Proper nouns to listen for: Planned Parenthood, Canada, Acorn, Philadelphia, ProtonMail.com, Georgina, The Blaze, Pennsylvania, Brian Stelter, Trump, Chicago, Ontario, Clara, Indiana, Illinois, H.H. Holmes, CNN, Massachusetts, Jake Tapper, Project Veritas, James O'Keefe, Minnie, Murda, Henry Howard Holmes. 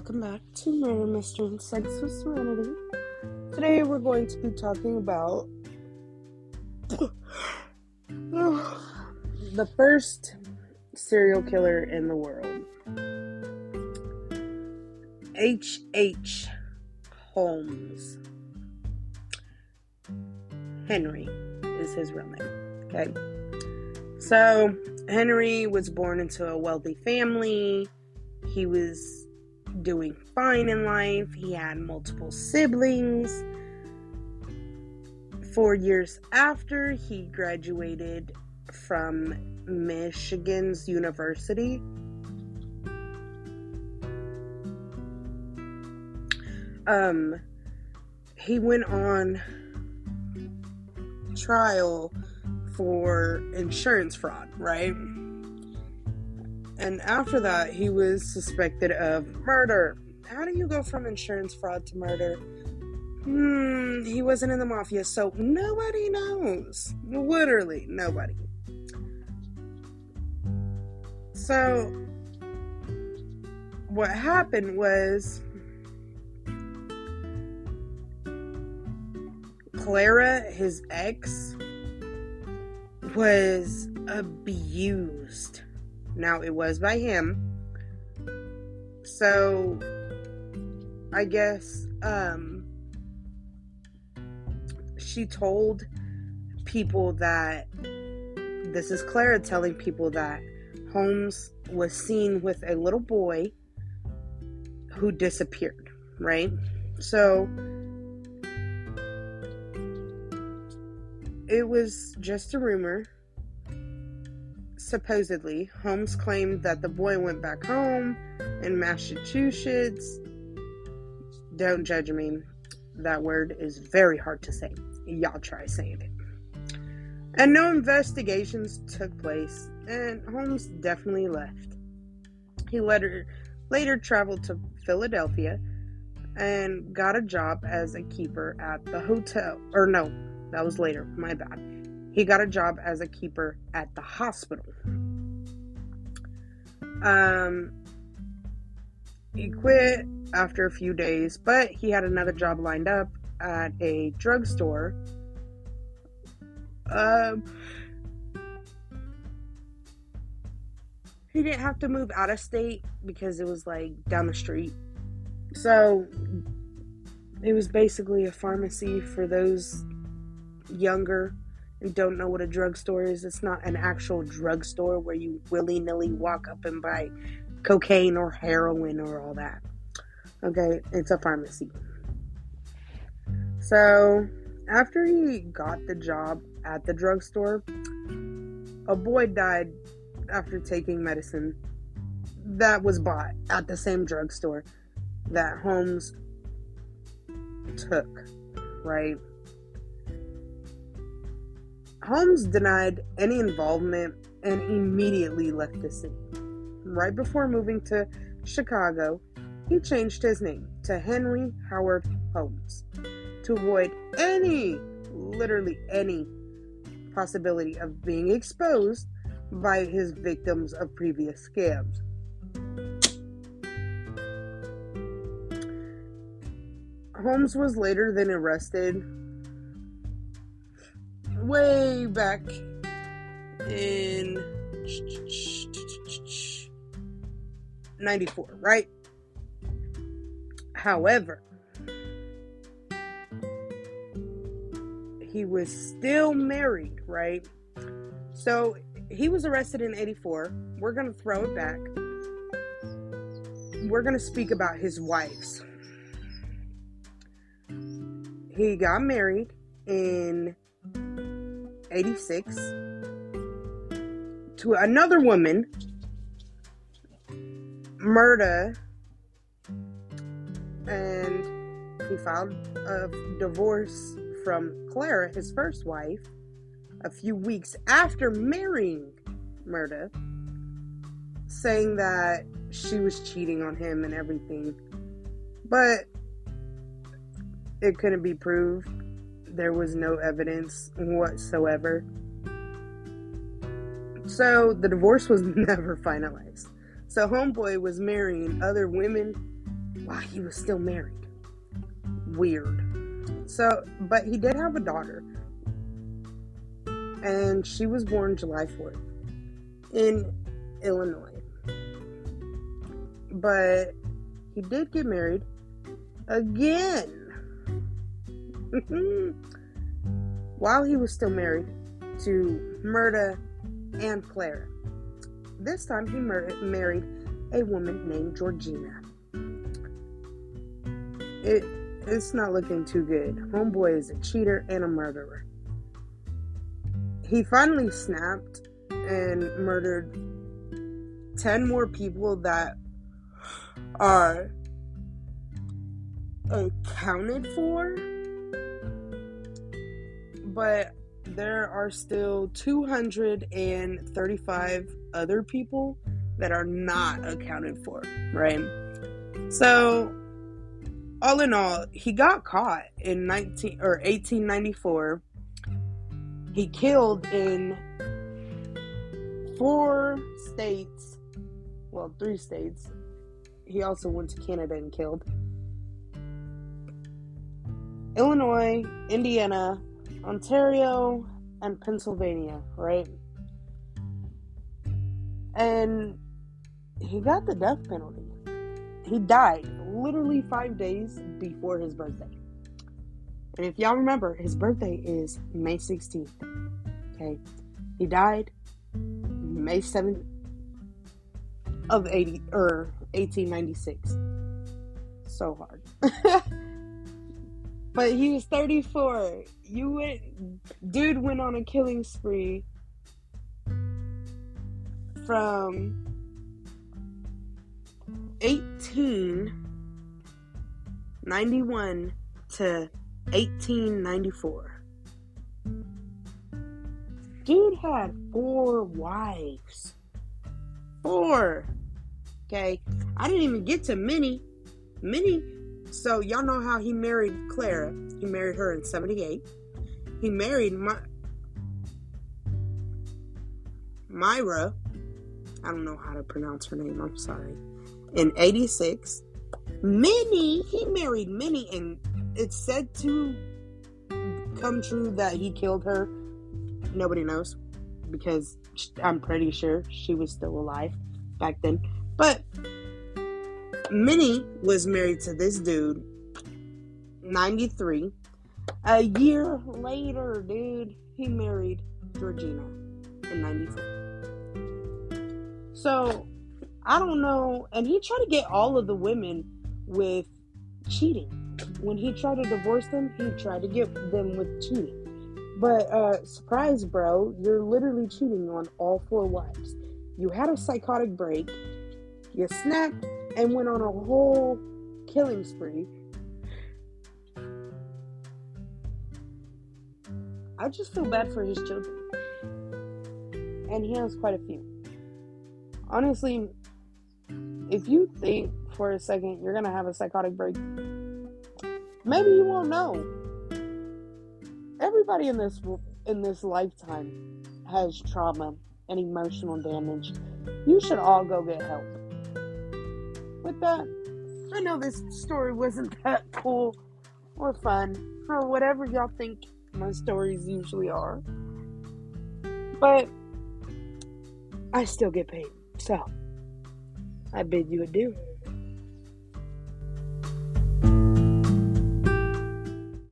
welcome back to Murder, Mystery, and Sex with Serenity. Today we're going to be talking about the first serial killer in the world, H.H. Holmes. Henry is his real name, okay? So, Henry was born into a wealthy family. He was doing fine in life. He had multiple siblings. 4 years after, he graduated from Michigan's University. He went on trial for insurance fraud, right? And after that, he was suspected of murder. How do you go from insurance fraud to murder? He wasn't in the mafia, so nobody knows. Literally, nobody. So, what happened was, Clara, his ex, was abused. Now, it was by him. So, I guess, she told people that, this is Clara telling people that Holmes was seen with a little boy who disappeared, right? So, it was just a rumor. Supposedly, Holmes claimed that the boy went back home in Massachusetts. Don't judge me. That word is very hard to say. Y'all try saying it. And no investigations took place, and Holmes definitely left. He later traveled to Philadelphia and got a job as a keeper at the hotel. Or no, that was later. My bad. He got a job as a keeper at the hospital. He quit after a few days, but he had another job lined up at a drugstore. He didn't have to move out of state because it was like down the street. So it was basically a pharmacy for those younger and don't know what a drugstore is. It's not an actual drugstore where you willy-nilly walk up and buy cocaine or heroin or all that. Okay, it's a pharmacy. So, after he got the job at the drugstore, a boy died after taking medicine that was bought at the same drugstore that Holmes took, right? Holmes denied any involvement and immediately left the city. Right before moving to Chicago, he changed his name to Henry Howard Holmes to avoid literally any possibility of being exposed by his victims of previous scams. Holmes was later then arrested way back in 94, right? However, he was still married, right? So, he was arrested in 84. We're going to throw it back. We're going to speak about his wives. He got married in 86 to another woman, Murda, and he filed a divorce from Clara, his first wife, a few weeks after marrying Murda, saying that she was cheating on him and everything, but it couldn't be proved. There was no evidence whatsoever. So, the divorce was never finalized. So, Homeboy was marrying other women while he was still married. Weird. So, but he did have a daughter, and she was born July 4th in Illinois. But he did get married again while he was still married to Murda and Clara. This time he married a woman named Georgina. It's not looking too good. Homeboy is a cheater and a murderer. He finally snapped and murdered 10 more people that are accounted for, but there are still 235 other people that are not accounted for, right? So, all in all, he got caught in 1894. He killed in 3 states. He also went to Canada and killed. Illinois, Indiana, Ontario, and Pennsylvania, right? And he got the death penalty. He died literally 5 days before his birthday. And if y'all remember, his birthday is May 16th. Okay? He died May 7th of 1896. So hard. But he was 34. Dude went on a killing spree from 1891 to 1894. Dude had 4 wives. 4. Okay. I didn't even get to Minnie. So, y'all know how he married Clara. He married her in 78. He married Myra. I don't know how to pronounce her name. I'm sorry. In 86. Minnie. He married Minnie. And it's said to come true that he killed her. Nobody knows. Because I'm pretty sure she was still alive back then. But Minnie was married to this dude, 93. A year later, dude, he married Georgina in 94. So, I don't know. And he tried to get all of the women with cheating. When he tried to divorce them, he tried to get them with cheating. But, surprise, bro, you're literally cheating on all 4 wives. You had a psychotic break. You snapped. And went on a whole killing spree. I just feel bad for his children. And he has quite a few. Honestly, if you think for a second you're going to have a psychotic break, maybe you won't know. Everybody in this lifetime has trauma and emotional damage. You should all go get help. With that, I know this story wasn't that cool or fun or whatever y'all think my stories usually are, but I still get paid, so I bid you adieu.